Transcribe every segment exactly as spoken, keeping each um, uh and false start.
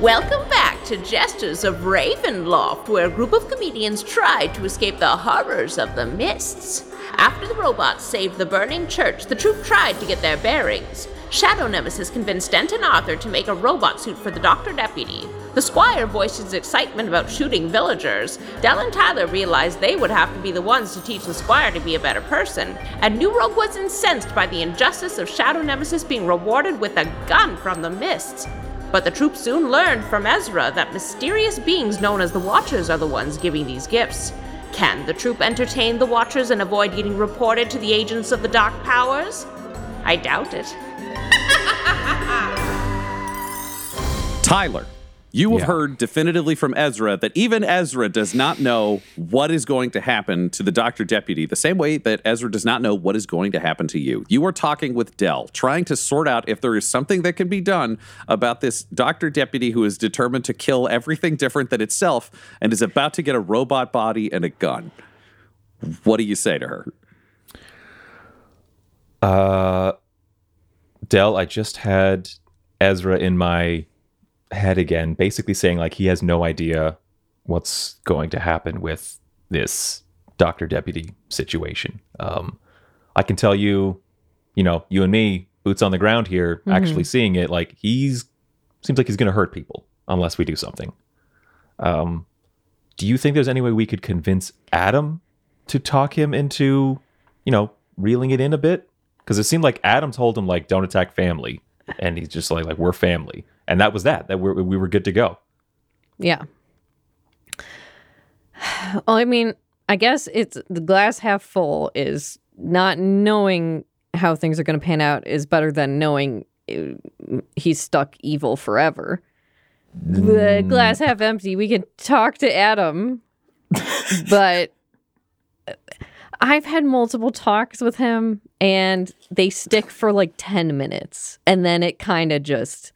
Welcome back to Jesters of Ravenloft, where a group of comedians tried to escape the horrors of the mists. After the robots saved the burning church, the troupe tried to get their bearings. Shadow Nemesis convinced Denton Arthur to make a robot suit for the Doctor Deputy. The Squire voiced his excitement about shooting villagers. Del and Tyler realized they would have to be the ones to teach the Squire to be a better person. And New Rogue was incensed by the injustice of Shadow Nemesis being rewarded with a gun from the mists. But the troop soon learned from Ezra that mysterious beings known as the Watchers are the ones giving these gifts. Can the troop entertain the Watchers and avoid getting reported to the Agents of the Dark Powers? I doubt it. Tyler, you have yeah. heard definitively from Ezra that even Ezra does not know what is going to happen to the Doctor Deputy, the same way that Ezra does not know what is going to happen to you. You are talking with Del, trying to sort out if there is something that can be done about this Doctor Deputy who is determined to kill everything different than itself and is about to get a robot body and a gun. What do you say to her? Uh, Del, I just had Ezra in my head again, basically saying like he has no idea what's going to happen with this Doctor Deputy situation. Um, I can tell you, you know, you and me, boots on the ground here, mm-hmm. actually seeing it, like he's seems like he's going to hurt people unless we do something. Um, do you think there's any way we could convince Adam to talk him into, you know, reeling it in a bit? Because it seemed like Adam told him like, don't attack family. And he's just like, like we're family. And that was that, that we're, we were good to go. Yeah. Well, I mean, I guess it's the glass half full is not knowing how things are going to pan out is better than knowing it, he's stuck evil forever. Mm. The glass half empty, we can talk to Adam, but I've had multiple talks with him and they stick for like ten minutes and then it kind of just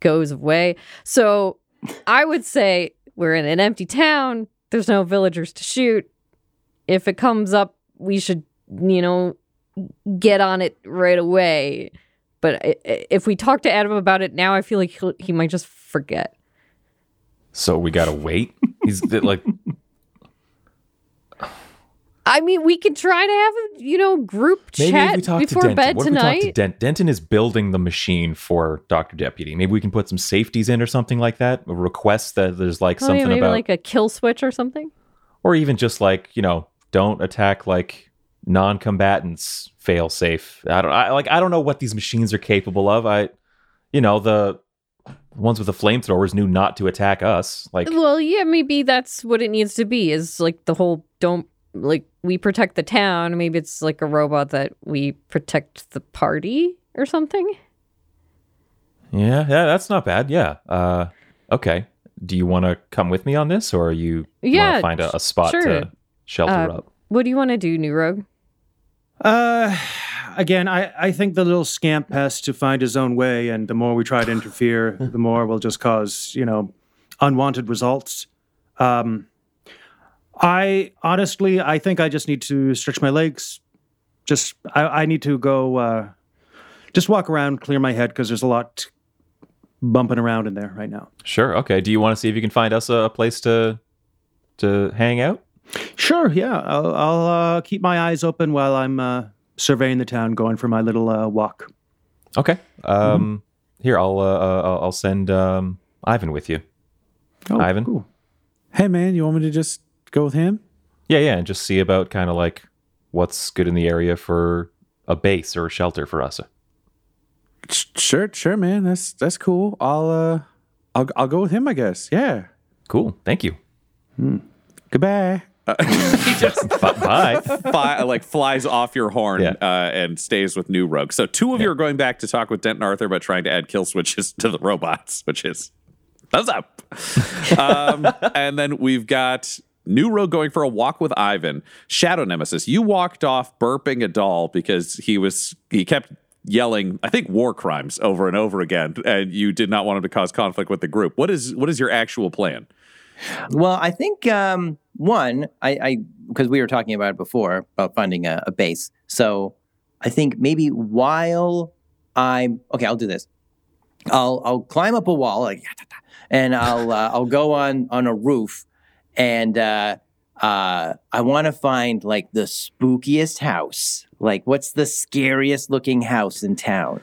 goes away. So I would say we're in an empty town. There's no villagers to shoot. If it comes up, we should, you know, get on it right away. But if we talk to Adam about it now, I feel like he might just forget. So we got to wait? He's like... I mean, we could try to have a, you know, group maybe chat we talk before to bed what tonight. We talk to Dent- Denton is building the machine for Doctor Deputy. Maybe we can put some safeties in or something like that. A request that there's like oh, something yeah, maybe about like a kill switch or something. Or even just like, you know, don't attack like non-combatants, fail safe. I don't I, like I don't know what these machines are capable of. I you know, the ones with the flamethrowers knew not to attack us. Like Well, yeah, maybe that's what it needs to be is like the whole don't like we protect the town. Maybe it's like a robot that we protect the party or something. Yeah, yeah, that's not bad. Yeah. Uh, okay. Do you want to come with me on this, or you yeah, want to find a, a spot sure. to shelter uh, up? What do you want to do, New Rogue? Uh, again, I, I think the little scamp has to find his own way, and the more we try to interfere, the more we'll just cause, you know, unwanted results. Um, I honestly, I think I just need to stretch my legs. Just, I, I need to go, uh, just walk around, clear my head, because there's a lot bumping around in there right now. Sure. Okay. Do you want to see if you can find us a, a place to to hang out? Sure. Yeah. I'll, I'll uh, keep my eyes open while I'm uh, surveying the town, going for my little uh, walk. Okay. Um, mm-hmm. Here, I'll uh, I'll send um, Ivan with you. Oh, Ivan. Cool. Hey, man. You want me to just go with him? Yeah. Yeah. And just see about kind of like what's good in the area for a base or a shelter for us. Sure, sure, man. That's that's cool. I'll uh, I'll I'll go with him, I guess. Yeah. Cool. Thank you. Hmm. Goodbye. Uh, he just bye. Fly, like flies off your horn yeah. uh, and stays with New Rogue. So two of yeah. you are going back to talk with Denton Arthur about trying to add kill switches to the robots, which is thumbs up. um, and then we've got New Rogue going for a walk with Ivan. Shadow Nemesis, you walked off burping a doll because he was he kept. yelling, I think, war crimes over and over again, and you did not want him to cause conflict with the group. What is what is your actual plan? Well, I think, um, one, I because we were talking about it before, about funding a, a base. So I think maybe while I'm, okay, I'll do this. I'll I'll climb up a wall, like, and I'll, uh, I'll go on, on a roof, and uh, uh, I want to find, like, the spookiest house. Like, what's the scariest looking house in town?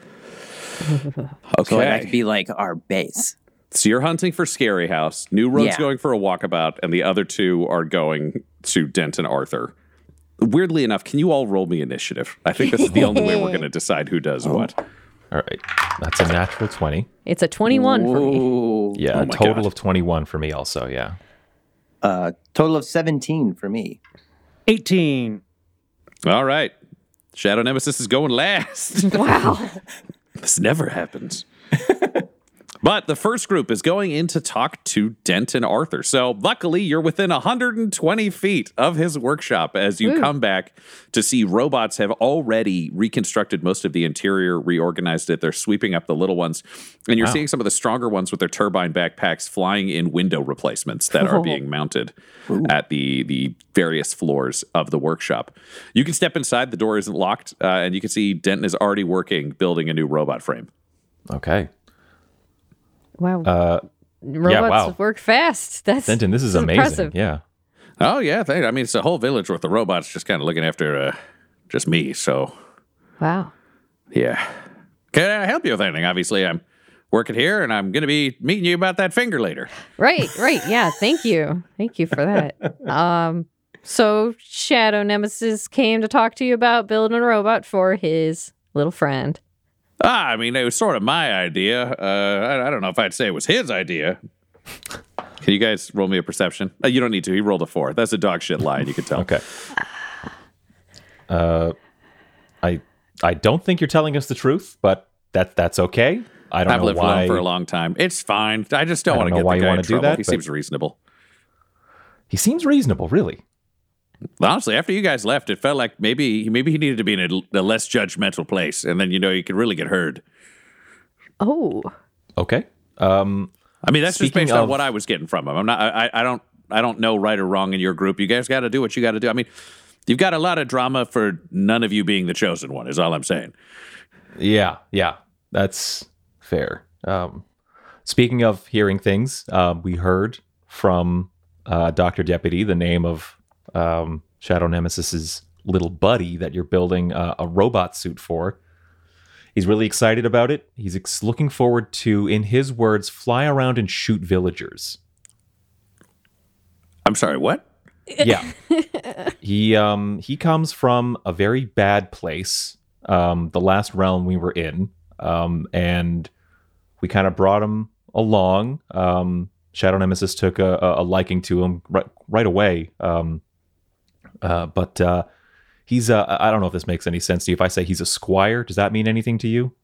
Okay. So that could be like our base. So you're hunting for scary house. New Road's yeah. going for a walkabout, and the other two are going to Denton Arthur. Weirdly enough, can you all roll me initiative? I think this is the only way we're going to decide who does oh. what. All right. That's a natural twenty. It's a twenty-one Whoa. for me. Yeah, oh a total God. of twenty-one for me also, yeah. Uh, total of seventeen for me. eighteen. All right. Shadow Nemesis is going last. Wow. This never happens. But the first group is going in to talk to Denton Arthur. So luckily, you're within one hundred twenty feet of his workshop as you Ooh. come back to see robots have already reconstructed most of the interior, reorganized it. They're sweeping up the little ones. And you're wow. seeing some of the stronger ones with their turbine backpacks flying in window replacements that are being mounted Ooh. at the, the various floors of the workshop. You can step inside. The door isn't locked. Uh, and you can see Denton is already working, building a new robot frame. Okay. Wow. Uh, Robots yeah, wow. work fast. That's Denton, this is that's amazing. Impressive. Yeah. Oh, yeah. Thank, I mean, it's a whole village worth of robots just kind of looking after uh, just me. So. Wow. Yeah. Can I help you with anything? Obviously, I'm working here and I'm going to be meeting you about that finger later. Right, right. Yeah. Thank you. Thank you for that. Um, so, Shadow Nemesis came to talk to you about building a robot for his little friend. Ah, I mean, it was sort of my idea. Uh, I, I don't know if I'd say it was his idea. Can you guys roll me a perception? Oh, you don't need to. He rolled a four. That's a dog shit line, you can tell. Okay. Uh, I I don't think you're telling us the truth, but that that's okay. I don't I've know lived why. For a long time. It's fine. I just don't, I don't want to get why the guy you in trouble. Do that, he seems reasonable. He seems reasonable, really. Honestly, after you guys left, it felt like maybe maybe he needed to be in a, a less judgmental place, and then, you know, you could really get heard. Oh. Okay. Um, I mean, that's just based of... on what I was getting from him. I'm not. I, I don't. I don't know right or wrong in your group. You guys got to do what you got to do. I mean, you've got a lot of drama for none of you being the chosen one. Is all I'm saying. Yeah. Yeah. That's fair. Um, speaking of hearing things, uh, we heard from uh, Doctor Deputy the name of. Um, Shadow Nemesis's little buddy that you're building uh, a robot suit for. He's really excited about it. He's ex- looking forward to, in his words, fly around and shoot villagers. I'm sorry, what? Yeah. He um, he comes from a very bad place, um, the last realm we were in, um, and we kind of brought him along. Um, Shadow Nemesis took a, a liking to him right, right away. Um, Uh, but uh, he's, uh, I don't know if this makes any sense to you. If I say he's a squire, does that mean anything to you?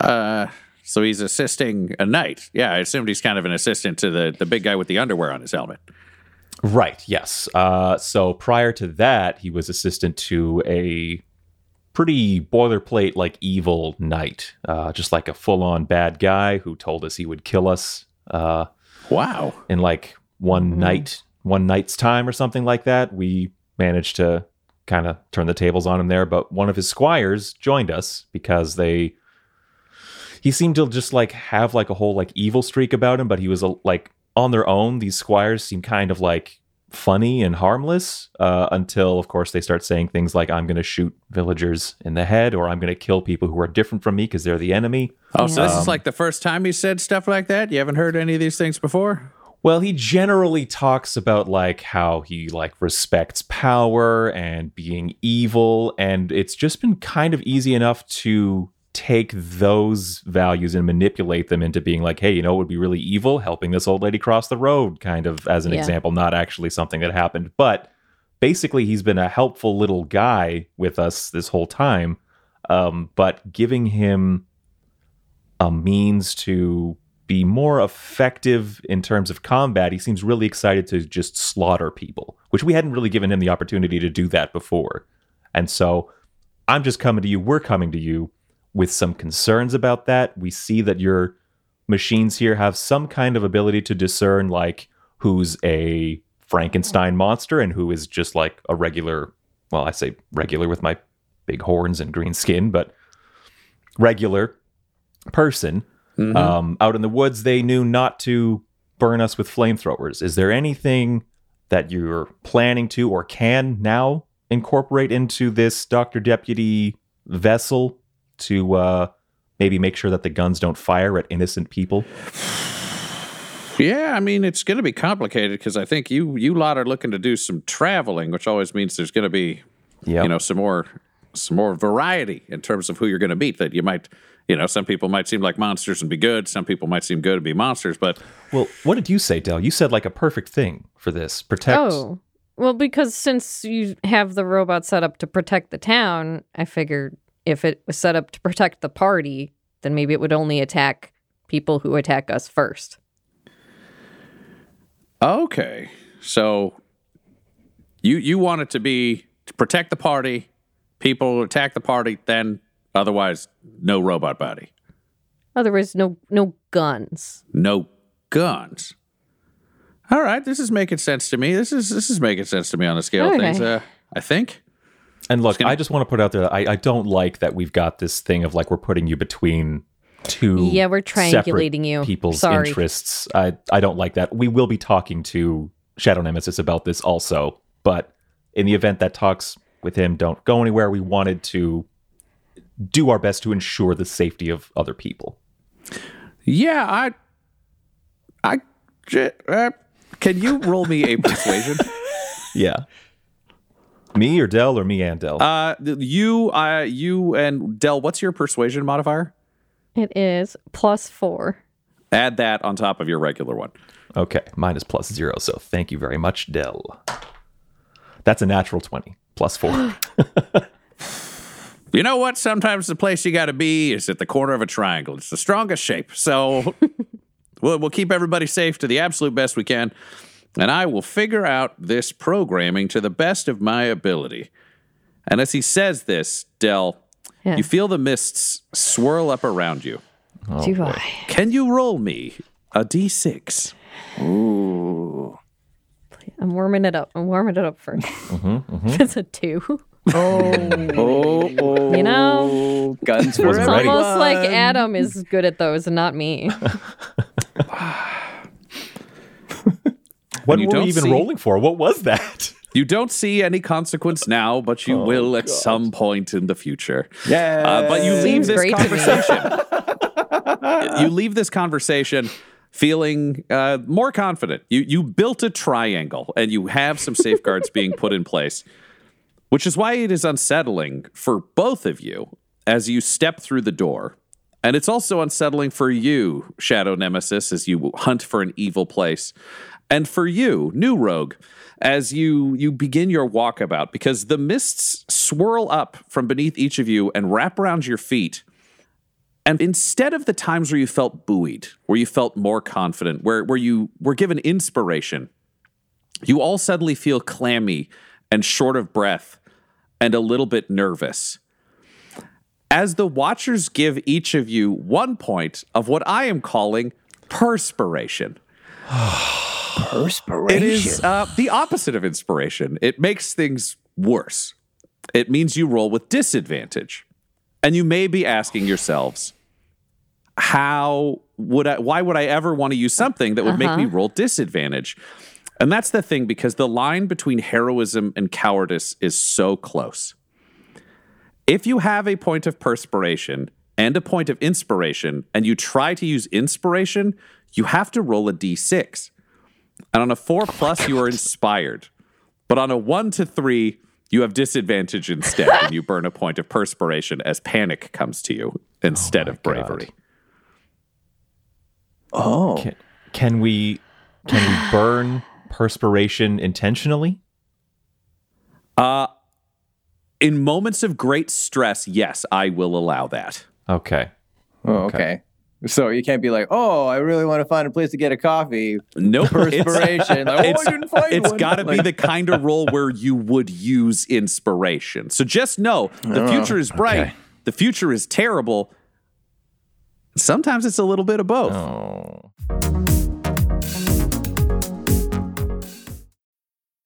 Uh, so he's assisting a knight. Yeah, I assumed he's kind of an assistant to the, the big guy with the underwear on his helmet. Right, yes. Uh, so prior to that, he was assistant to a pretty boilerplate, like, evil knight. Uh, just like a full-on bad guy who told us he would kill us. Uh, Wow. In like one mm-hmm. night, one night's time or something like that, we managed to kind of turn the tables on him there. But one of his squires joined us because they... He seemed to just like have like a whole like evil streak about him, but he was like on their own. These squires seem kind of like funny and harmless uh, until, of course, they start saying things like, I'm going to shoot villagers in the head, or I'm going to kill people who are different from me because they're the enemy. Oh, so um, this is like the first time he said stuff like that? You haven't heard any of these things before? Well, he generally talks about like how he like respects power and being evil. And it's just been kind of easy enough to take those values and manipulate them into being like, hey, you know, it would be really evil helping this old lady cross the road, kind of as an yeah. example, not actually something that happened. But basically, he's been a helpful little guy with us this whole time. Um, but giving him a means to be more effective in terms of combat, he seems really excited to just slaughter people, which we hadn't really given him the opportunity to do that before. And so I'm just coming to you. We're coming to you with some concerns about that. We see that your machines here have some kind of ability to discern like who's a Frankenstein monster and who is just like a regular, well, I say regular with my big horns and green skin, but regular person. Mm-hmm. Um, out in the woods, they knew not to burn us with flamethrowers. Is there anything that you're planning to or can now incorporate into this Doctor Deputy vessel to uh, maybe make sure that the guns don't fire at innocent people? Yeah, I mean, it's going to be complicated because I think you you lot are looking to do some traveling, which always means there's going to be, yep. you know, some more some more variety in terms of who you're going to meet. That you might, you know, some people might seem like monsters and be good. Some people might seem good and be monsters. But well, what did you say, Del? You said like a perfect thing for this. Protect. Oh, well, because since you have the robot set up to protect the town, I figured if it was set up to protect the party, then maybe it would only attack people who attack us first. Okay. So you you want it to be to protect the party, people attack the party, then otherwise no robot body. Otherwise no no guns. No guns. All right, this is making sense to me. This is this is making sense to me on a scale okay. of things, uh, I think. And look, I just want to put out there that I, I don't like that we've got this thing of like we're putting you between two yeah, we're triangulating you. People's Sorry. interests. I, I don't like that. We will be talking to Shadow Nemesis about this also. But in the event that talks with him don't go anywhere, we wanted to do our best to ensure the safety of other people. Yeah, I... I uh, can you roll me a persuasion? Yeah. Me or Del or me and Del? Uh, you, uh, you and Del, what's your persuasion modifier? It is plus four. Add that on top of your regular one. Okay, mine is plus zero, so thank you very much, Del. That's a natural twenty, plus four. You know what? Sometimes the place you got to be is at the corner of a triangle. It's the strongest shape, so we'll, we'll keep everybody safe to the absolute best we can. And I will figure out this programming to the best of my ability. And as he says this, Del, yeah. you feel the mists swirl up around you. Oh, do I? Can you roll me a d six? Ooh. I'm warming it up. I'm warming it up first. Mm-hmm, mm-hmm. That's a two. Oh, oh, oh. You know? Guns for it's almost one. Like Adam is good at those and not me. What were we even see, rolling for? What was that? You don't see any consequence now, but you oh, will at God. some point in the future. Yeah. Uh, but you leave Seems this conversation. You leave this conversation feeling uh, more confident. You you built a triangle, and you have some safeguards being put in place, which is why it is unsettling for both of you as you step through the door. And it's also unsettling for you, Shadow Nemesis, as you hunt for an evil place. And for you, New Rogue, as you, you begin your walkabout, because the mists swirl up from beneath each of you and wrap around your feet. And instead of the times where you felt buoyed, where you felt more confident, where, where you were given inspiration, you all suddenly feel clammy and short of breath and a little bit nervous. As the Watchers give each of you one point of what I am calling perspiration. Perspiration. It is uh, the opposite of inspiration. It makes things worse. It means you roll with disadvantage. And you may be asking yourselves, how would I, why would I ever want to use something that would uh-huh. make me roll disadvantage? And that's the thing, because the line between heroism and cowardice is so close. If you have a point of perspiration and a point of inspiration, and you try to use inspiration, you have to roll a d six. And on a four oh plus, you are inspired. But on a one to three, you have disadvantage instead, and you burn a point of perspiration as panic comes to you instead oh of bravery. God. Oh. Can, can we can we burn perspiration intentionally? Uh, in moments of great stress, yes, I will allow that. Okay. Oh, okay. So you can't be like, oh, I really want to find a place to get a coffee. No nope. Perspiration. Like, oh, it's I didn't find it's got to like, be the kind of role where you would use inspiration. So just know the oh, future is bright. Okay. The future is terrible. Sometimes it's a little bit of both. Oh.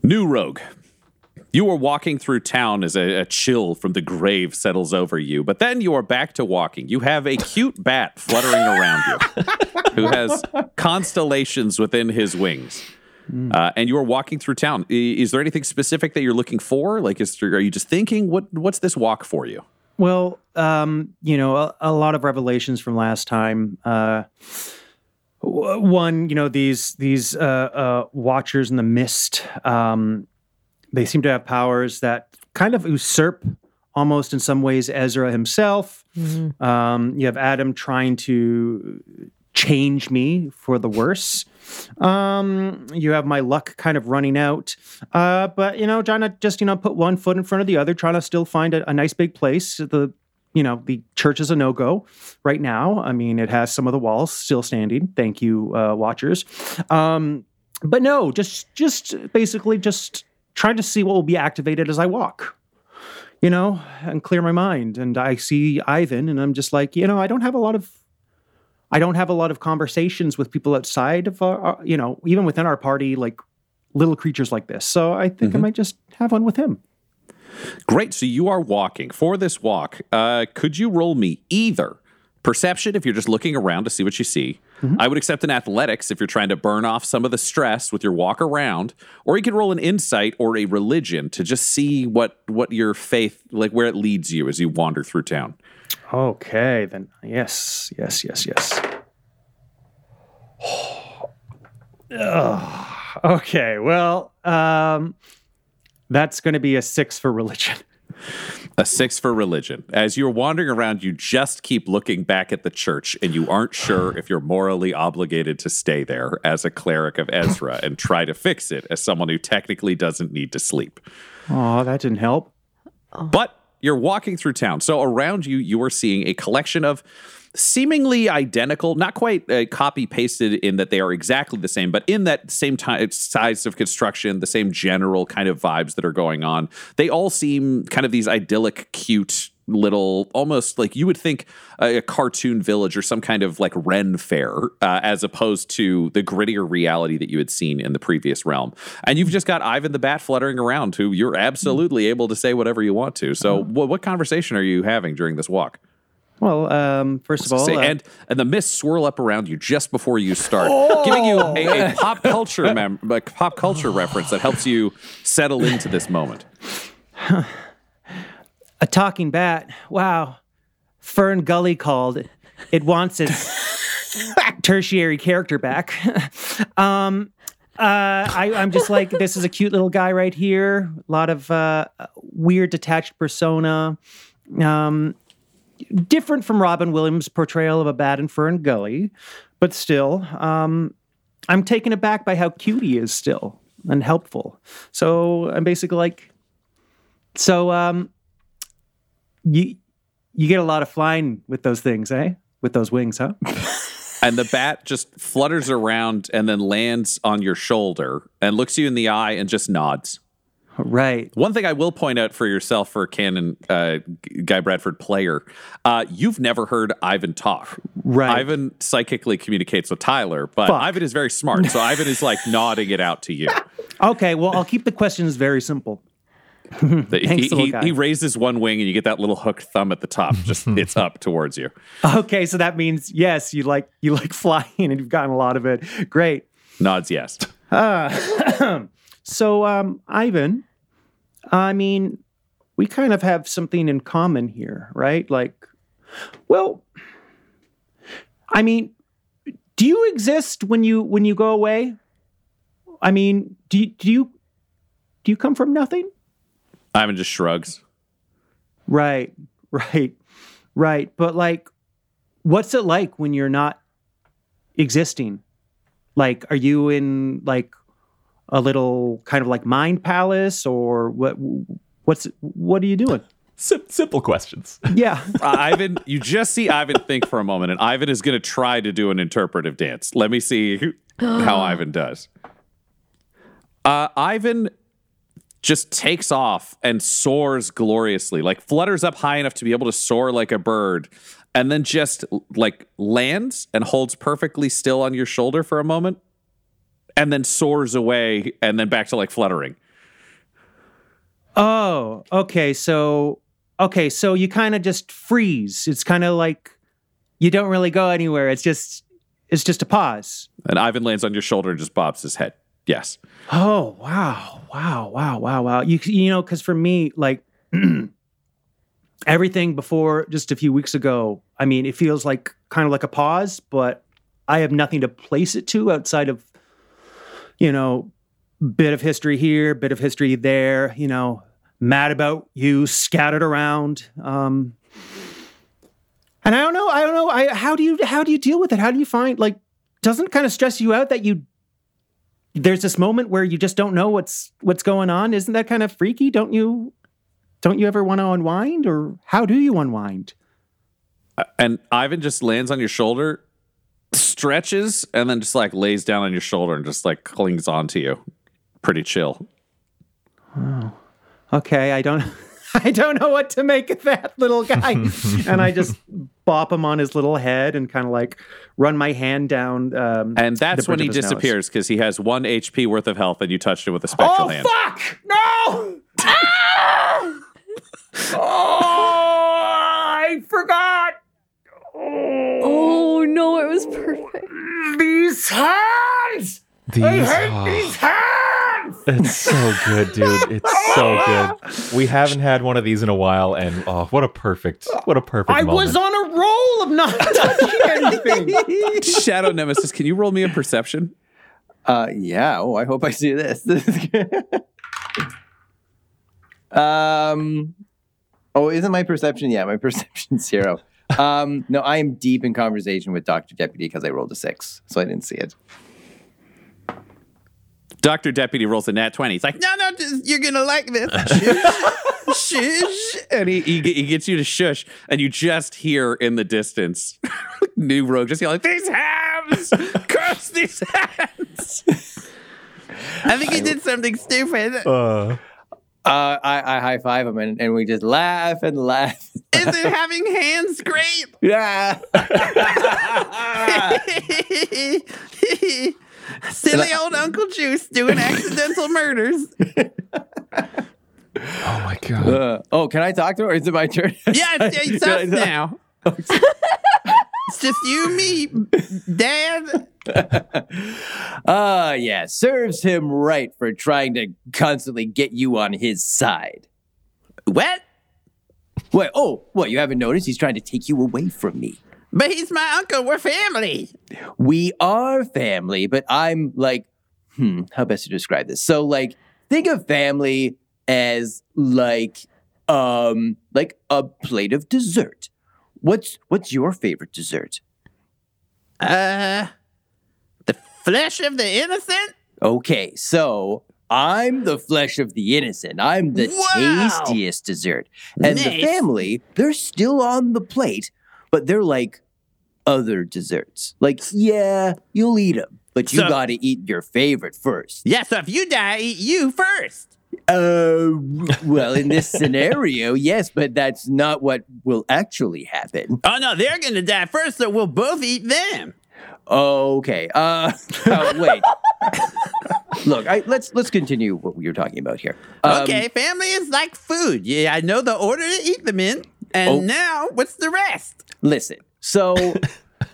New Rogue, you are walking through town as a, a chill from the grave settles over you, but then you are back to walking. You have a cute bat fluttering around you who has constellations within his wings, uh, and you are walking through town. Is there anything specific that you're looking for? Like, is there, are you just thinking? What What's this walk for you? Well, um, you know, a, a lot of revelations from last time. Uh One, you know, these these uh, uh, Watchers in the Mist, um, they seem to have powers that kind of usurp, almost in some ways, Ezra himself. Mm-hmm. Um, you have Adam trying to change me for the worse. Um, you have my luck kind of running out. Uh, but, you know, trying to just, you know, put one foot in front of the other, trying to still find a, a nice big place. The You know, the church is a no-go right now. I mean, it has some of the walls still standing. Thank you, uh, Watchers. Um, but no, just just basically just trying to see what will be activated as I walk, you know, and clear my mind. And I see Ivan, and I'm just like, you know, I don't have a lot of, I don't have a lot of conversations with people outside of our, our you know, even within our party, like little creatures like this. So I think mm-hmm. I might just have one with him. Great. So you are walking. For this walk, uh, could you roll me either perception if you're just looking around to see what you see? Mm-hmm. I would accept an athletics if you're trying to burn off some of the stress with your walk around, or you could roll an insight or a religion to just see what what your faith, like where it leads you as you wander through town. Okay, then yes, yes, yes, yes. Oh, okay, well, um... that's going to be a six for religion. A six for religion. As you're wandering around, you just keep looking back at the church, and you aren't sure if you're morally obligated to stay there as a cleric of Ezra and try to fix it as someone who technically doesn't need to sleep. Oh, that didn't help. But you're walking through town. So around you, you are seeing a collection of seemingly identical, not quite uh, copy-pasted in that they are exactly the same, but in that same ty- size of construction, the same general kind of vibes that are going on. They all seem kind of these idyllic, cute little, almost like you would think a, a cartoon village or some kind of like Ren fair, uh, as opposed to the grittier reality that you had seen in the previous realm. And you've just got Ivan the Bat fluttering around, who you're absolutely able to say whatever you want to. So w- what conversation are you having during this walk? Well, um, first of all... Say, uh, and, and the mists swirl up around you just before you start, oh! giving you a, a pop culture mem- a pop culture reference that helps you settle into this moment. A talking bat. Wow. Fern Gully called. It wants its tertiary character back. um, uh, I, I'm just like, this is a cute little guy right here. A lot of uh, weird detached persona. Um... different from Robin Williams' portrayal of a bat in Fern Gully, but still, um, I'm taken aback by how cute he is still and helpful. So I'm basically like, so um, you you get a lot of flying with those things, eh? With those wings, huh? And the bat just flutters around and then lands on your shoulder and looks you in the eye and just nods. Right. One thing I will point out for yourself, for a canon uh, Guy Bradford player, uh, you've never heard Ivan talk. Right. Ivan psychically communicates with Tyler, but Fuck. Ivan is very smart, so Ivan is like nodding it out to you. Okay, well, I'll keep the questions very simple. The, Thanks, he, he, he raises one wing, and you get that little hooked thumb at the top. Just it's up towards you. Okay, so that means yes, you like you like flying, and you've gotten a lot of it. Great. Nods yes. Uh, so, um, Ivan. I mean, we kind of have something in common here, right? Like, well, I mean, do you exist when you when you go away? I mean, do do you do you come from nothing? Ivan just shrugs. Right, right, right. But like, what's it like when you're not existing? Like, are you in like a little kind of like mind palace, or what? What's what are you doing? Sim- simple questions. Yeah, uh, Ivan. You just see Ivan think for a moment, and Ivan is going to try to do an interpretive dance. Let me see who, how Ivan does. Uh, Ivan. Just takes off and soars gloriously, like flutters up high enough to be able to soar like a bird, and then just like lands and holds perfectly still on your shoulder for a moment, and then soars away, and then back to like fluttering. Oh, okay. So, okay. So you kind of just freeze. It's kind of like you don't really go anywhere. It's just, it's just a pause. And Ivan lands on your shoulder and just bobs his head. Yes. Oh, wow. Wow, wow, wow, wow. You you know, because for me, like, everything before just a few weeks ago, I mean, it feels like kind of like a pause, but I have nothing to place it to outside of, you know, bit of history here, bit of history there, you know, mad about you, scattered around. Um, and I don't know, I don't know. I how do you how do you deal with it? How do you find, like, doesn't kind of stress you out that you there's this moment where you just don't know what's what's going on? Isn't that kind of freaky? Don't you don't you ever want to unwind, or how do you unwind? Uh, and Ivan just lands on your shoulder, stretches, and then just like lays down on your shoulder and just like clings onto you. Pretty chill. Oh. Okay, I don't I don't know what to make of that little guy. And I just bop him on his little head and kind of like run my hand down. Um, and that's when he disappears because he has one H P worth of health and you touched it with a spectral hand. Oh, fuck! No! Ah! Oh, I forgot! Oh, no, it was perfect. These hands! These, I hate oh. these hands! It's so good, dude. It's so good. We haven't had one of these in a while, and oh, what a perfect, what a perfect I moment. I was on a roll of not touching anything. Shadow Nemesis, can you roll me a perception? Uh, yeah. Oh, I hope I see this. This is good. Um, oh, isn't my perception? Yeah, my perception's zero. Um, no, I am deep in conversation with Doctor Deputy because I rolled a six, so I didn't see it. Doctor Deputy rolls a nat twenty. He's like, no, no, just, you're going to like this. Shush, shush. And he, he he gets you to shush. And you just hear in the distance, New Rogue just yelling, these hams! Curse these hams! I think he did something stupid. Uh, uh, I, I high five him and, and we just laugh and laugh. Isn't having hands great? Yeah. Silly old Uncle Juice doing accidental murders. Oh, my God. Uh, oh, can I talk to her? Or is it my turn? Yeah, it's, it's us now. It's just you, me, Dad. Ah, uh, yeah. Serves him right for trying to constantly get you on his side. What? What? Oh, what? You haven't noticed? He's trying to take you away from me. But he's my uncle. We're family. We are family, but I'm like, hmm, how best to describe this? So, like, think of family as like, um, like a plate of dessert. What's what's your favorite dessert? Uh, the flesh of the innocent? Okay, so I'm the flesh of the innocent. I'm the wow. tastiest dessert. And nice. The family, they're still on the plate, but they're like other desserts. Like, yeah, you'll eat them, but you so, gotta eat your favorite first. Yeah, so if you die, eat you first. Uh, well, in this scenario, yes, but that's not what will actually happen. Oh, no, they're going to die first, so we'll both eat them. Okay. Uh, oh, wait. Look, I, let's let's continue what we were talking about here. Um, okay, family is like food. Yeah, I know the order to eat them in, and oh, now what's the rest? Listen, so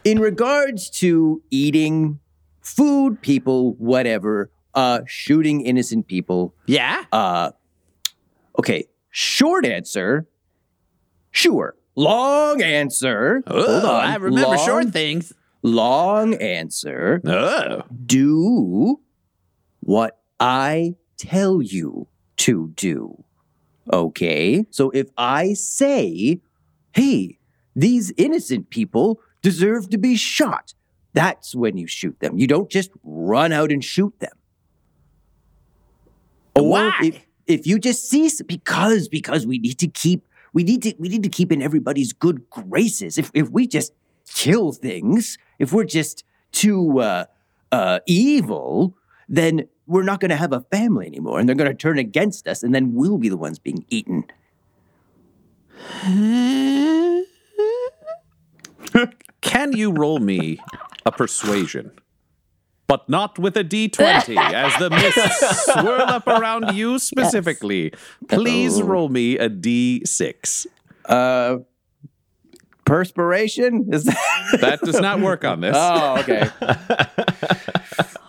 in regards to eating food, people, whatever, Uh, shooting innocent people. Yeah? Uh, okay, short answer, sure. Long answer. Oh, hold on. I remember long, short things. Long answer. Oh. Do what I tell you to do. Okay? So if I say, hey, these innocent people deserve to be shot, that's when you shoot them. You don't just run out and shoot them. Or why? If, if you just cease, because because we need to keep we need to we need to keep in everybody's good graces. If if we just kill things, if we're just too uh, uh, evil, then we're not going to have a family anymore, and they're going to turn against us, and then we'll be the ones being eaten. Can you roll me a persuasion? But not with a d twenty, as the mists swirl up around you specifically. Yes. Please oh. roll me a d six. Uh, perspiration? Is that... that does not work on this. Oh, okay.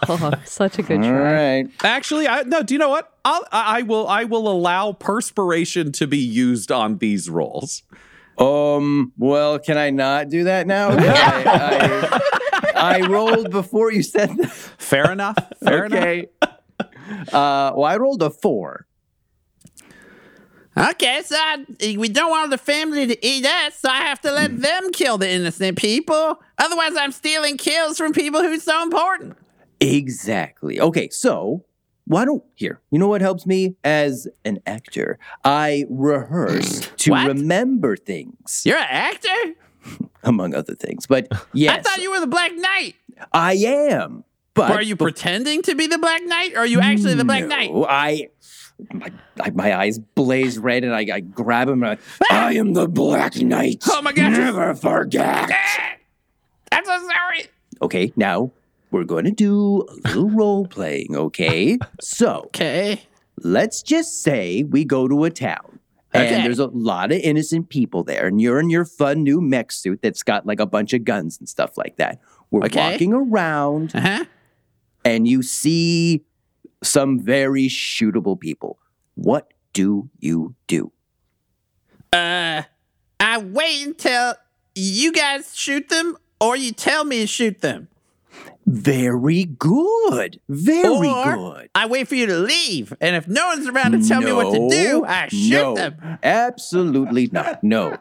Oh, such a good try. All right. Actually, I, no, do you know what? I'll, I will I will allow perspiration to be used on these rolls. Um. Well, can I not do that now? I, I, I rolled before you said that. Fair enough. Fair okay. enough. Uh, well, I rolled a four. Okay, so I, we don't want the family to eat us, so I have to let them kill the innocent people. Otherwise, I'm stealing kills from people who's so important. Exactly. Okay, so why don't... Here, you know what helps me as an actor? I rehearse to what? remember things. You're an actor? Among other things, but yes. I thought you were the Black Knight. I am. But are you but, pretending to be the Black Knight, or are you actually the Black no, Knight? I, my, my eyes blaze red, and I, I grab him, and I, I am the Black Knight. Oh my God. Never forget. I'm so sorry. Okay, now we're going to do a little role playing, okay? So, okay. Let's just say we go to a town. And okay. there's a lot of innocent people there. And you're in your fun new mech suit that's got like a bunch of guns and stuff like that. We're okay. walking around uh-huh. and you see some very shootable people. What do you do? Uh, I wait until you guys shoot them or you tell me to shoot them. Very good. Very or good. I wait for you to leave. And if no one's around to tell no, me what to do, I shoot no, them. Absolutely not. No.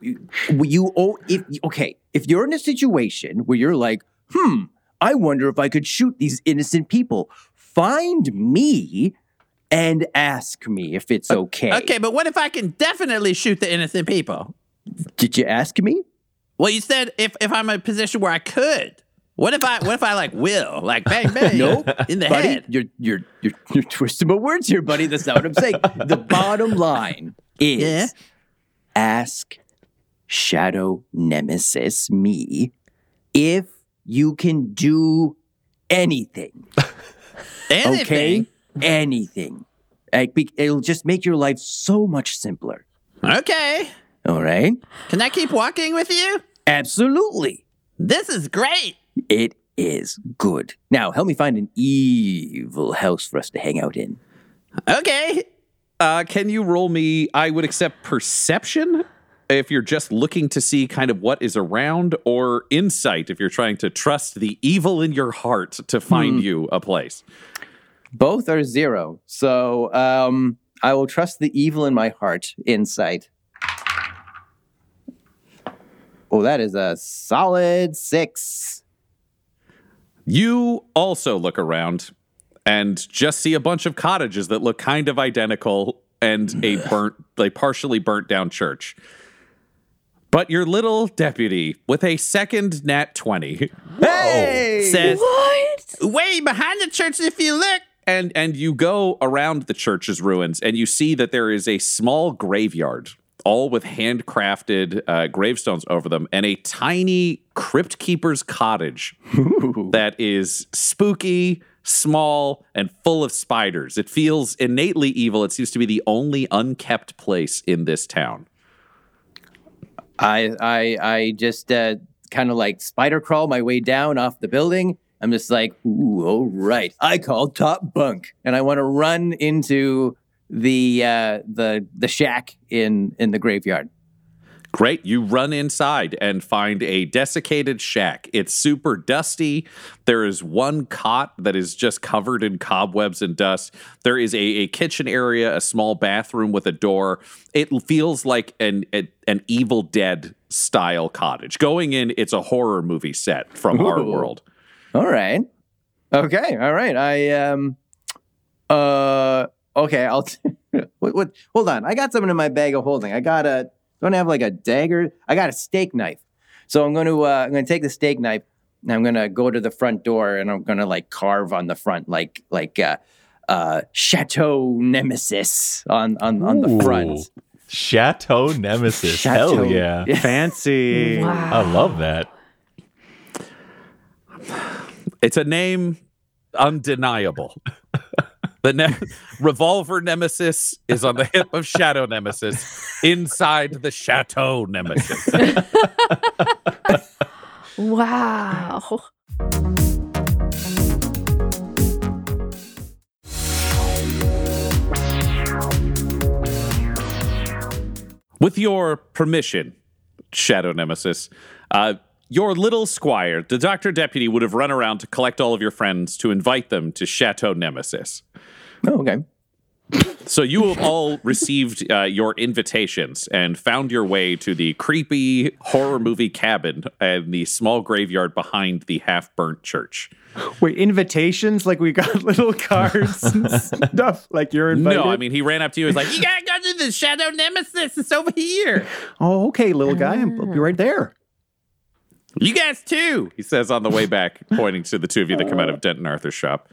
You, you oh, if, okay, if you're in a situation where you're like, hmm, I wonder if I could shoot these innocent people, find me and ask me if it's okay. Okay, but what if I can definitely shoot the innocent people? Did you ask me? Well, you said if, if I'm in a position where I could. What if I, what if I like will, like bang, bang, nope, in the buddy, head? You're, you're, you're, you're twisting my words here, buddy. That's not what I'm saying. The bottom line is yeah? ask Shadow Nemesis, me, if you can do anything. Anything? Okay? Anything. Like, it'll just make your life so much simpler. Okay. All right. Can I keep walking with you? Absolutely. This is great. It is good. Now, help me find an evil house for us to hang out in. Okay. Uh, can you roll me, I would accept perception if you're just looking to see kind of what is around, or insight if you're trying to trust the evil in your heart to find hmm. you a place. Both are zero. So um, I will trust the evil in my heart, insight. Oh, that is a solid six. You also look around and just see a bunch of cottages that look kind of identical and a burnt, a partially burnt down church. But your little deputy with a second nat twenty hey! says, what? Way behind the church if you look. And and you go around the church's ruins and you see that there is a small graveyard, all with handcrafted uh, gravestones over them, and a tiny crypt keeper's cottage Ooh. That is spooky, small, and full of spiders. It feels innately evil. It seems to be the only unkept place in this town. I I I just uh, kind of like spider crawl my way down off the building. I'm just like, ooh, all right. I call top bunk, and I want to run into the uh, the the shack in in the graveyard. Great. You run inside and find a desiccated shack. It's super dusty. There is one cot that is just covered in cobwebs and dust. There is a, a kitchen area, a small bathroom with a door. It feels like an an, an Evil Dead style cottage. Going in, it's a horror movie set from Ooh. Our world. All right. Okay. All right. I, um, uh, okay. I'll, t- what, what, hold on. I got something in my bag of holding. I got a, don't have like a dagger. I got a steak knife. So I'm going to, uh, I'm going to take the steak knife and I'm going to go to the front door and I'm going to like carve on the front, like, like, uh, uh, Chateau Nemesis on, on, on the front. Chateau Nemesis. Chateau. Hell yeah. Fancy. Wow. I love that. It's a name undeniable. The ne- Revolver Nemesis is on the hip of Shadow Nemesis inside the Chateau Nemesis. Wow. With your permission, Shadow Nemesis, uh, your little squire, the Doctor Deputy, would have run around to collect all of your friends to invite them to Chateau Nemesis. Oh, okay. So you have all received uh, your invitations and found your way to the creepy horror movie cabin and the small graveyard behind the half-burnt church. Wait, invitations? Like we got little cards and stuff? Like you're invited? No, I mean, he ran up to you and was like, you gotta go to the Shadow Nemesis. It's over here. Oh, okay, little guy. I'll be right there. You guys too, he says on the way back, pointing to the two of you that come out of Denton Arthur's shop.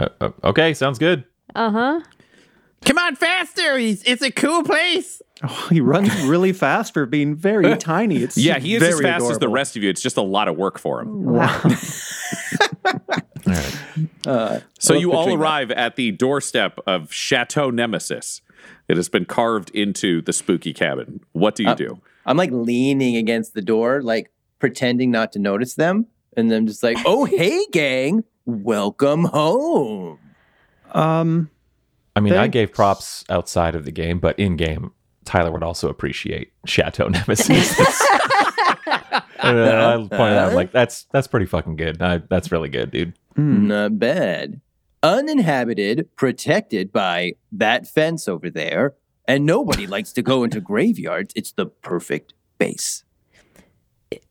Uh, uh, okay, sounds good. Uh-huh. Come on faster, he's, it's a cool place. Oh, he runs really fast for being very tiny. It's yeah, he is as fast adorable. As the rest of you. It's just a lot of work for him. Wow. All right. uh, so you all arrive that. At the doorstep of Chateau Nemesis. It has been carved into the spooky cabin. What do you uh, do? I'm like leaning against the door, like, pretending not to notice them, and then just like, oh, hey, gang, welcome home. Um, I mean, thanks. I gave props outside of the game, but in-game, Tyler would also appreciate Chateau Nemesis. And, uh, I pointed out, I'm like, that's that's pretty fucking good. I, that's really good, dude. Mm. Not bad. Uninhabited, protected by that fence over there, and nobody likes to go into graveyards. It's the perfect base.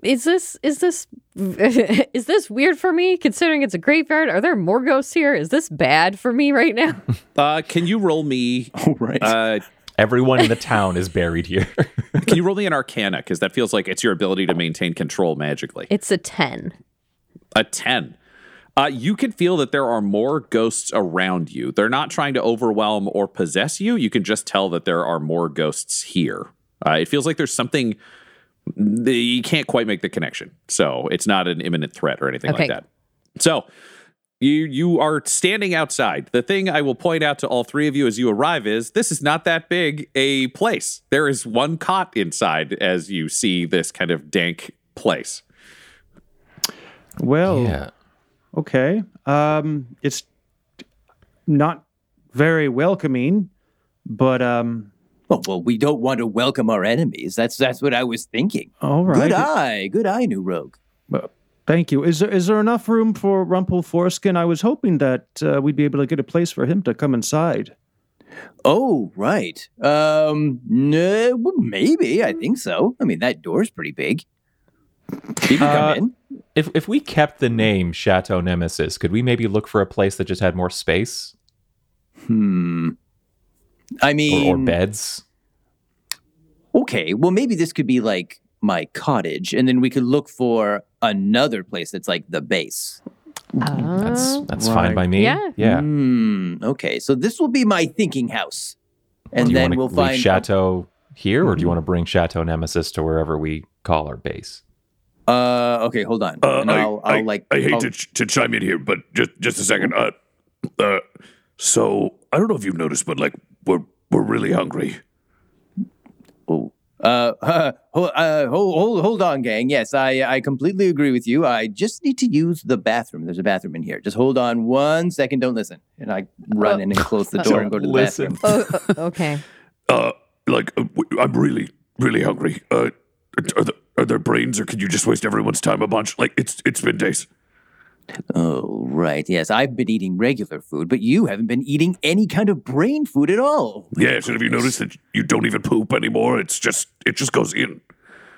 Is this is this is this weird for me? Considering it's a graveyard, are there more ghosts here? Is this bad for me right now? Uh, can you roll me? Oh, right. Uh, Everyone in the town is buried here. Can you roll me an Arcana? Because that feels like it's your ability to maintain control magically. It's a ten. A ten. Uh, you can feel that there are more ghosts around you. They're not trying to overwhelm or possess you. You can just tell that there are more ghosts here. Uh, it feels like there's something. You can't quite make the connection, so it's not an imminent threat or anything okay. like that. So you you are standing outside. The thing I will point out to all three of you as you arrive is this is not that big a place. There is one cot inside as you see this kind of dank place. Well, yeah. okay. Um, it's not very welcoming, but... Um, Oh, well, we don't want to welcome our enemies. That's that's what I was thinking. All right. Good eye. Good eye, New Rogue. Well, thank you. Is there is there enough room for Rumpel Forskin? I was hoping that uh, we'd be able to get a place for him to come inside. Oh, right. Um, no, well, maybe. I think so. I mean, that door's pretty big. You can come uh, in. If if we kept the name Chateau Nemesis, could we maybe look for a place that just had more space? Hmm. I mean... Or, or beds? Okay, well, maybe this could be like my cottage, and then we could look for another place that's like the base. Uh, that's that's right. Fine by me. Yeah. yeah. Mm, okay, so this will be my thinking house. And then we'll find... Chateau here, or do you want to bring Chateau Nemesis to wherever we call our base? Uh, okay, hold on. Uh, and I'll, I, I'll, I'll, like, I, I hate I'll... to ch- to chime in here, but just just a second. Uh, uh, so I don't know if you've noticed, but like we're we're really hungry. Oh, uh, uh, hold, uh hold, hold hold on, gang. Yes, I I completely agree with you. I just need to use the bathroom. There's a bathroom in here. Just hold on one second. Don't listen. And I run oh. in and close the door and go to the listen. bathroom. Oh, okay. uh, like I'm really really hungry. Uh, are the Are there brains, or could you just waste everyone's time a bunch? Like, it's it's been days. Oh, right. Yes, I've been eating regular food, but you haven't been eating any kind of brain food at all. Yeah, so have you noticed that you don't even poop anymore? It's just, it just goes in.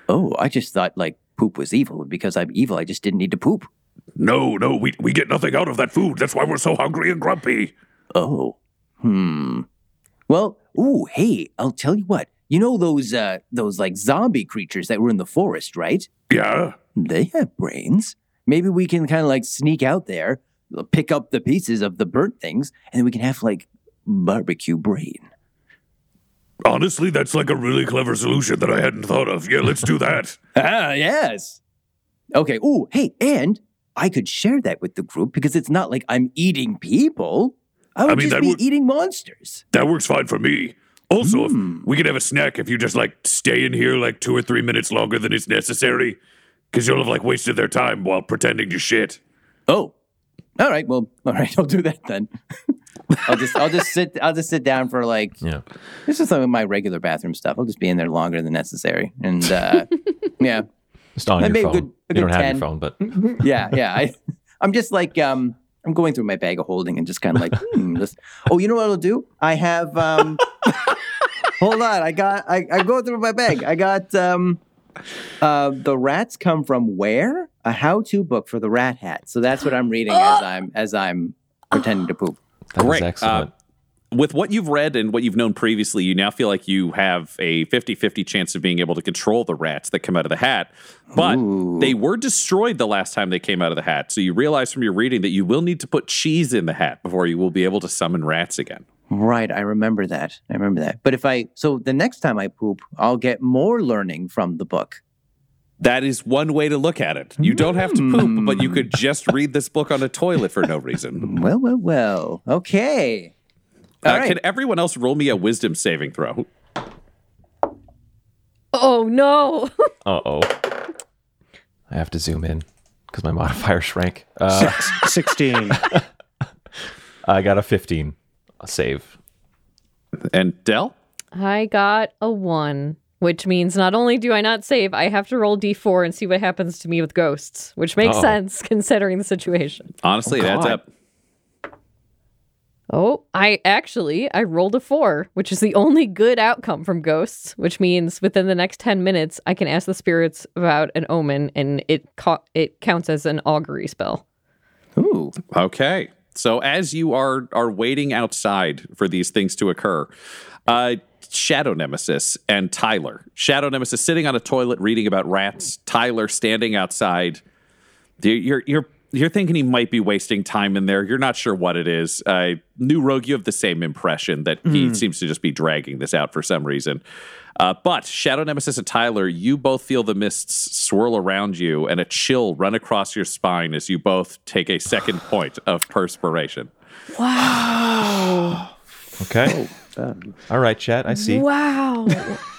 Oh, I just thought, like, poop was evil. Because I'm evil, I just didn't need to poop. No, no, we, we get nothing out of that food. That's why we're so hungry and grumpy. Oh, hmm. Well, ooh, hey, I'll tell you what. You know those, uh, those like, zombie creatures that were in the forest, right? Yeah. They have brains. Maybe we can kind of, like, sneak out there, pick up the pieces of the burnt things, and then we can have, like, barbecue brain. Honestly, that's, like, a really clever solution that I hadn't thought of. Yeah, let's do that. Ah, yes. Okay, ooh, hey, and I could share that with the group because it's not like I'm eating people. I would I mean, just be wo- eating monsters. That works fine for me. Also, mm. if we could have a snack if you just, like, stay in here, like, two or three minutes longer than is necessary. Because you'll have, like, wasted their time while pretending to shit. Oh. All right, well, all right, I'll do that then. I'll just I'll just sit I'll just sit down for, like, yeah. This is some of my regular bathroom stuff. I'll just be in there longer than necessary. And, uh, yeah. Just on and your phone. A good, a you don't ten. Have your phone, but... yeah, yeah. I, I'm just, like, um, I'm going through my bag of holding and just kind of, like, hmm, just, oh, you know what I'll do? I have... um. Hold on, I got. I, I'm going through my bag. I got um, uh, the rats come from where? A how-to book for the rat hat. So that's what I'm reading as I'm as I'm pretending to poop. That Great. Is excellent. Uh, with what you've read and what you've known previously, you now feel like you have a fifty-fifty chance of being able to control the rats that come out of the hat. But Ooh. They were destroyed the last time they came out of the hat. So you realize from your reading that you will need to put cheese in the hat before you will be able to summon rats again. Right, I remember that. I remember that. But if I, so the next time I poop, I'll get more learning from the book. That is one way to look at it. You don't have to poop, but you could just read this book on a toilet for no reason. Well, well, well. Okay. Uh, right. Can everyone else roll me a wisdom saving throw? Oh, no. Uh-oh. I have to zoom in because my modifier shrank. Uh, sixteen. I got a fifteen. A save. And Del? I got a one, which means not only do I not save, I have to roll D four and see what happens to me with ghosts, which makes Uh-oh. sense considering the situation. Honestly, oh, that's up. Oh, I actually, I rolled a four, which is the only good outcome from ghosts, which means within the next ten minutes, I can ask the spirits about an omen, and it co- it counts as an augury spell. Ooh, okay. So as you are are waiting outside for these things to occur, uh, Shadow Nemesis and Tyler. Shadow Nemesis sitting on a toilet reading about rats. Tyler standing outside. You're you're you're thinking he might be wasting time in there. You're not sure what it is. Uh, New Rogue, you have the same impression that he mm. seems to just be dragging this out for some reason. Uh, but Shadow Nemesis and Tyler, you both feel the mists swirl around you and a chill run across your spine as you both take a second point of perspiration. Wow. Okay. Oh, all right, chat. I see. Wow.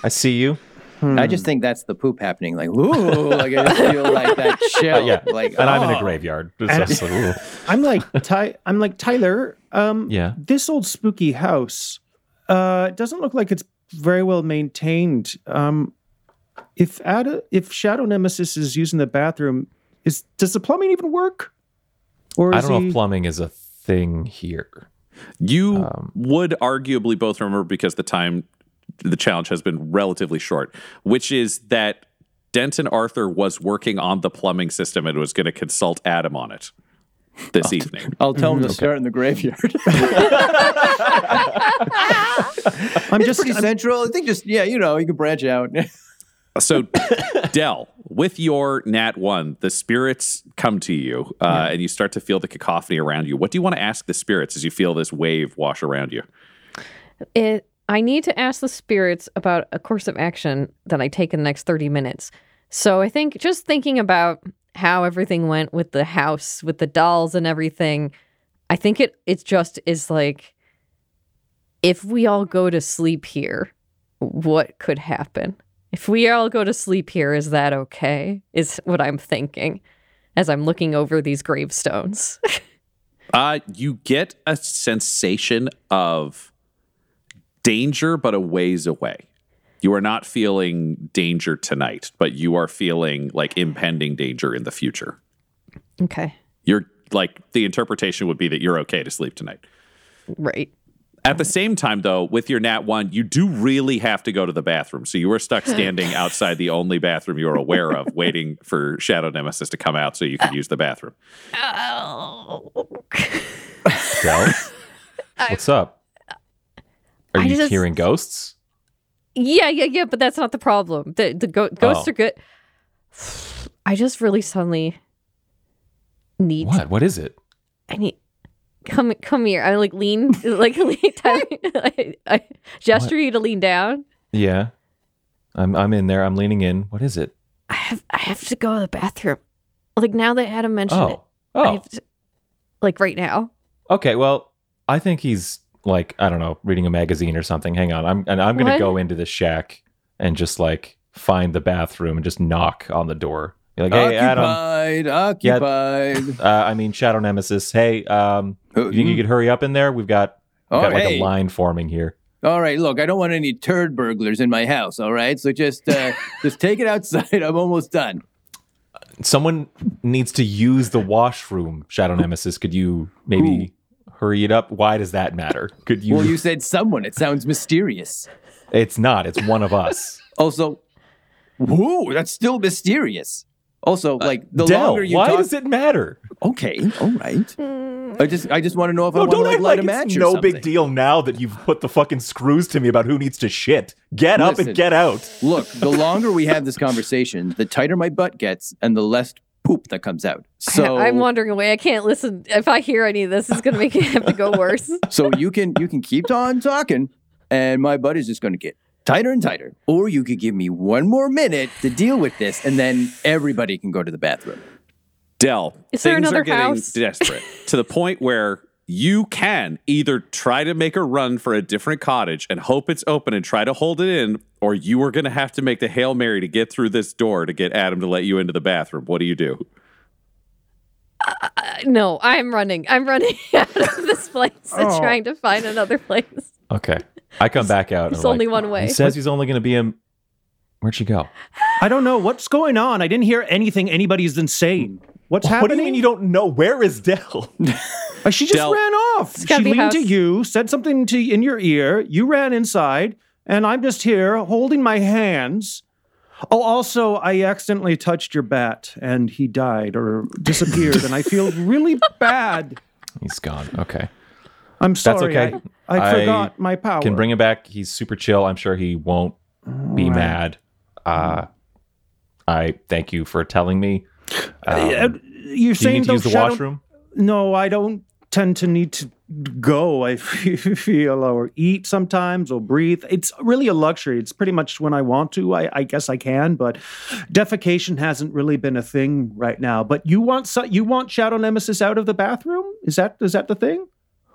I see you. Hmm. I just think that's the poop happening. Like, ooh, like I just feel like that chill. Uh, yeah. Like, and oh. I'm in a graveyard. Just and, I'm like, Ty- I'm like Tyler. Um, yeah. This old spooky house uh, doesn't look like it's very well maintained. Um, if Ad- if Shadow Nemesis is using the bathroom, is does the plumbing even work? Or is I don't he... know if plumbing is a thing here. You um, would arguably both remember, because the time the challenge has been relatively short, which is that Denton Arthur was working on the plumbing system and was going to consult Adam on it this I'll evening. T- I'll tell him mm, to okay. start in the graveyard. I'm it's just pretty I'm, central. I think just, yeah, you know, you can branch out. So, Del, with your nat one, the spirits come to you, uh, yeah. and you start to feel the cacophony around you. What do you want to ask the spirits as you feel this wave wash around you? It, I need to ask the spirits about a course of action that I take in the next thirty minutes. So I think just thinking about how everything went with the house, with the dolls and everything, I think it it just is like, if we all go to sleep here, what could happen? If we all go to sleep here, is that okay? Is what I'm thinking as I'm looking over these gravestones. uh, you get a sensation of danger, but a ways away. You are not feeling danger tonight, but you are feeling like impending danger in the future. Okay. You're like, the interpretation would be that you're okay to sleep tonight. Right. At the same time, though, with your nat one, you do really have to go to the bathroom. So you were stuck standing outside the only bathroom you were aware of, waiting for Shadow Nemesis to come out so you could uh, use the bathroom. Oh. Del? What's up? Are I you just, hearing ghosts? Yeah, yeah, yeah, but that's not the problem. The, the go- ghosts oh. are good. I just really suddenly need... What? To, what is it? I need... Come, come here. I like lean, like lean. Down. I, I gesture what? You to lean down. Yeah, I'm, I'm in there. I'm leaning in. What is it? I have, I have to go to the bathroom. Like now that Adam mentioned oh. it. Oh, I have to, like right now. Okay, well, I think he's like, I don't know, reading a magazine or something. Hang on, I'm, and I'm gonna what? go into the shack and just like find the bathroom and just knock on the door. You're like, hey, occupied, Adam. Occupied. Yeah, uh, I mean, Shadow Nemesis. Hey, um, you think you could hurry up in there? We've got, we've got like hey. a line forming here. All right, look, I don't want any turd burglars in my house. All right, so just uh, just take it outside. I'm almost done. Someone needs to use the washroom. Shadow Nemesis, could you maybe Ooh. hurry it up? Why does that matter? Could you? Well, you said someone. It sounds mysterious. It's not. It's one of us. Also, whoa, that's still mysterious. Also, like, the uh, Del, longer you why talk... does it matter? Okay, all right. I just I just want to know if no, I want to, like, light like a match or no something. No big deal now that you've put the fucking screws to me about who needs to shit. Get Listen, up and get out. Look, the longer we have this conversation, the tighter my butt gets and the less poop that comes out. So I, I'm wandering away. I can't listen. If I hear any of this, it's going to make it have to go worse. So you can, you can keep on talking, and my butt is just going to get... tighter and tighter. Or you could give me one more minute to deal with this, and then everybody can go to the bathroom. Del, Is there things another are getting house? desperate to the point where you can either try to make a run for a different cottage and hope it's open and try to hold it in, or you are going to have to make the Hail Mary to get through this door to get Adam to let you into the bathroom. What do you do? Uh, no, I'm running. I'm running out of this place oh. and trying to find another place. Okay. I come back out. It's only like, one way. He says he's only going to be in... Where'd she go? I don't know. What's going on? I didn't hear anything. Anybody's insane. What's what happening? What do you mean you don't know? Where is Del? She just Del. ran off. She leaned house. to you, said something to in your ear. You ran inside, and I'm just here holding my hands. Oh, also, I accidentally touched your bat, and he died or disappeared, and I feel really bad. He's gone. Okay. I'm sorry. That's okay. I, I, I forgot my power. Can bring him back. He's super chill. I'm sure he won't be right. mad. Uh, I thank you for telling me. Um, You're saying you need to use the shadow- washroom? No, I don't tend to need to go. I feel or eat sometimes or breathe. It's really a luxury. It's pretty much when I want to. I, I guess I can, but defecation hasn't really been a thing right now. But you want so- you want Shadow Nemesis out of the bathroom? Is that is that the thing?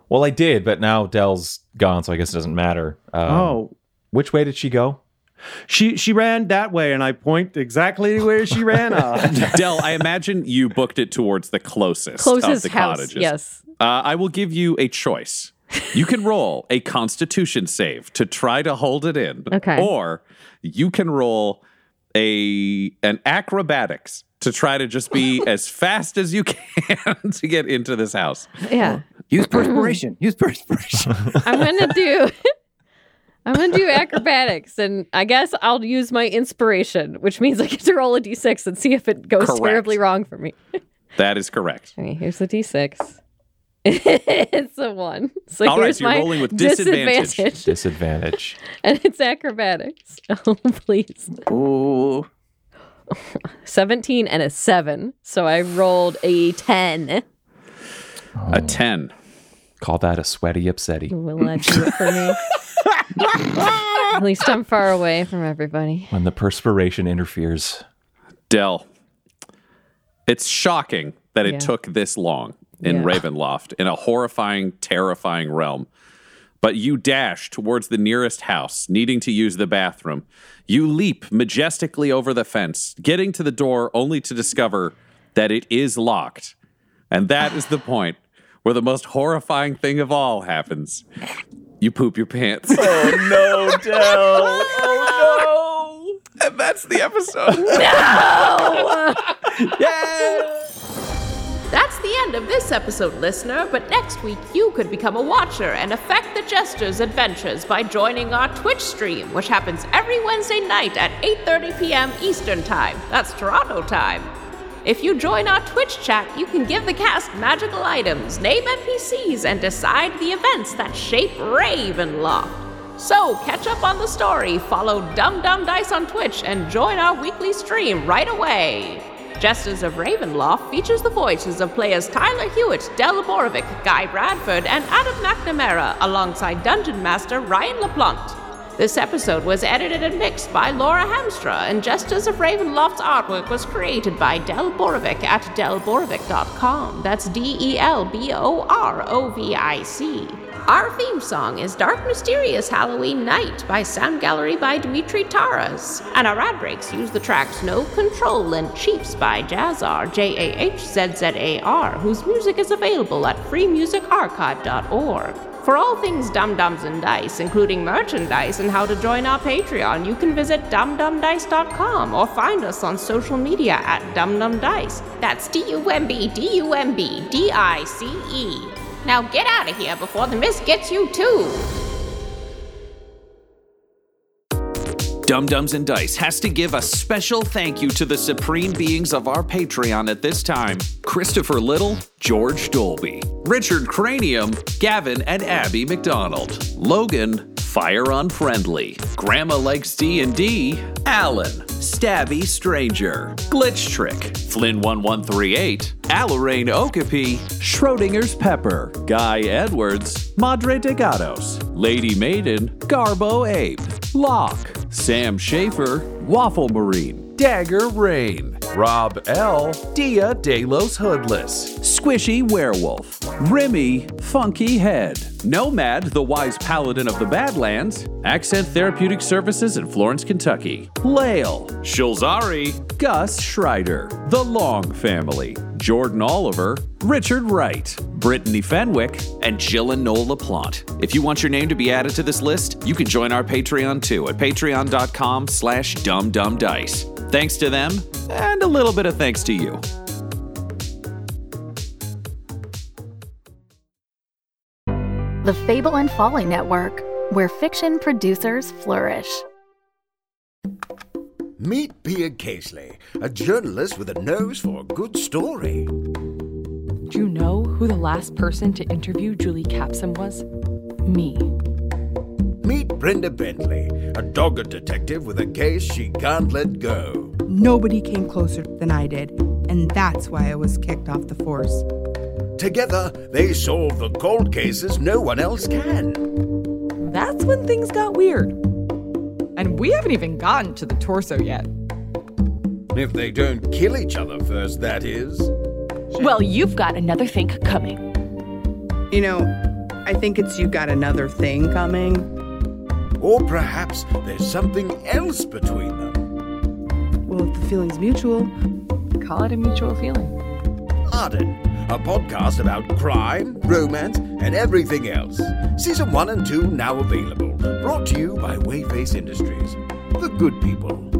Well, I did, but now Del's gone, so I guess it doesn't matter. Um, oh. Which way did she go? She she ran that way, and I point exactly where she ran off. Del, I imagine you booked it towards the closest, closest of the house, cottages. Yes. Uh, I will give you a choice. You can roll a Constitution save to try to hold it in. Okay. Or you can roll a an acrobatics to try to just be as fast as you can to get into this house. Yeah. Use perspiration. Use perspiration. I'm going to do... I'm going to do acrobatics, and I guess I'll use my inspiration, which means I get to roll a d six and see if it goes correct. terribly wrong for me. That is correct. Okay, here's the d six. It's a one. So all right, so you're rolling with disadvantage. Disadvantage. disadvantage. And it's acrobatics. Oh, please. Ooh. seventeen and a seven, so I rolled a ten. Oh. A ten. Call that a sweaty upsetty. Will that do it for me? At least I'm far away from everybody. When the perspiration interferes. Del, it's shocking that it yeah. took this long in yeah. Ravenloft, in a horrifying, terrifying realm. But you dash towards the nearest house, needing to use the bathroom. You leap majestically over the fence, getting to the door only to discover that it is locked. And that is the point where the most horrifying thing of all happens. You poop your pants. Oh, no, Del. Oh, no. And that's the episode. No! Yes! That's the end of this episode, listener. But next week, you could become a watcher and affect the Jester's adventures by joining our Twitch stream, which happens every Wednesday night at eight thirty p.m. Eastern Time. That's Toronto time. If you join our Twitch chat, you can give the cast magical items, name N P Cs, and decide the events that shape Ravenloft. So catch up on the story, follow Dum Dum Dice on Twitch, and join our weekly stream right away. Jesters of Ravenloft features the voices of players Tyler Hewitt, Del Borovic, Guy Bradford, and Adam McNamara, alongside Dungeon Master Ryan LaPlante. This episode was edited and mixed by Laura Hamstra, and Jesters of Ravenloft's artwork was created by Del Borovic at del borovic dot com. That's D E L B O R O V I C. Our theme song is Dark Mysterious Halloween Night by Sound Gallery by Dmitry Taras, and our ad breaks use the tracks No Control and Chiefs by Jazzar, J A H Z Z A R, whose music is available at free music archive dot org. For all things Dum Dums and Dice, including merchandise and how to join our Patreon, you can visit dum dum dice dot com or find us on social media at Dum Dum Dice. That's D U M B D U M B D I C E. Now get out of here before the mist gets you too! Dum Dums and Dice has to give a special thank you to the supreme beings of our Patreon at this time: Christopher Little, George Dolby, Richard Cranium, Gavin and Abby McDonald, Logan, Fire Unfriendly, Grandma Likes D and D, Alan, Stabby Stranger, Glitch Trick, Flynn one one three eight, Alarain Okapi, Schrodinger's Pepper, Guy Edwards, Madre de Gatos, Lady Maiden, Garbo Ape, Locke, Sam Schaefer, Waffle Marine, Dagger Rain, Rob L, Dia Delos Hoodless, Squishy Werewolf, Remy, Funky Head, Nomad, the Wise Paladin of the Badlands, Accent Therapeutic Services in Florence, Kentucky, Lael, Shulzari, Gus Schreider, The Long Family, Jordan Oliver, Richard Wright, Brittany Fenwick, and Jill and Noel LaPlante. If you want your name to be added to this list, you can join our Patreon too at patreon.com slash dumdumdice. Thanks to them, and a little bit of thanks to you. The Fable and Folly Network, where fiction producers flourish. Meet Bea Casely, a journalist with a nose for a good story. Do you know who the last person to interview Julie Capson was? Me. Meet Brenda Bentley, a dogged detective with a case she can't let go. Nobody came closer than I did, and that's why I was kicked off the force. Together, they solve the cold cases no one else can. That's when things got weird. And we haven't even gotten to the torso yet. If they don't kill each other first, that is. Well, you've got another thing coming. You know, I think it's you've got another thing coming. Or perhaps there's something else between them. Well, if the feeling's mutual, call it a mutual feeling. Arden, a podcast about crime, romance, and everything else. Season one and two now available. Brought to you by Wayface Industries. The good people.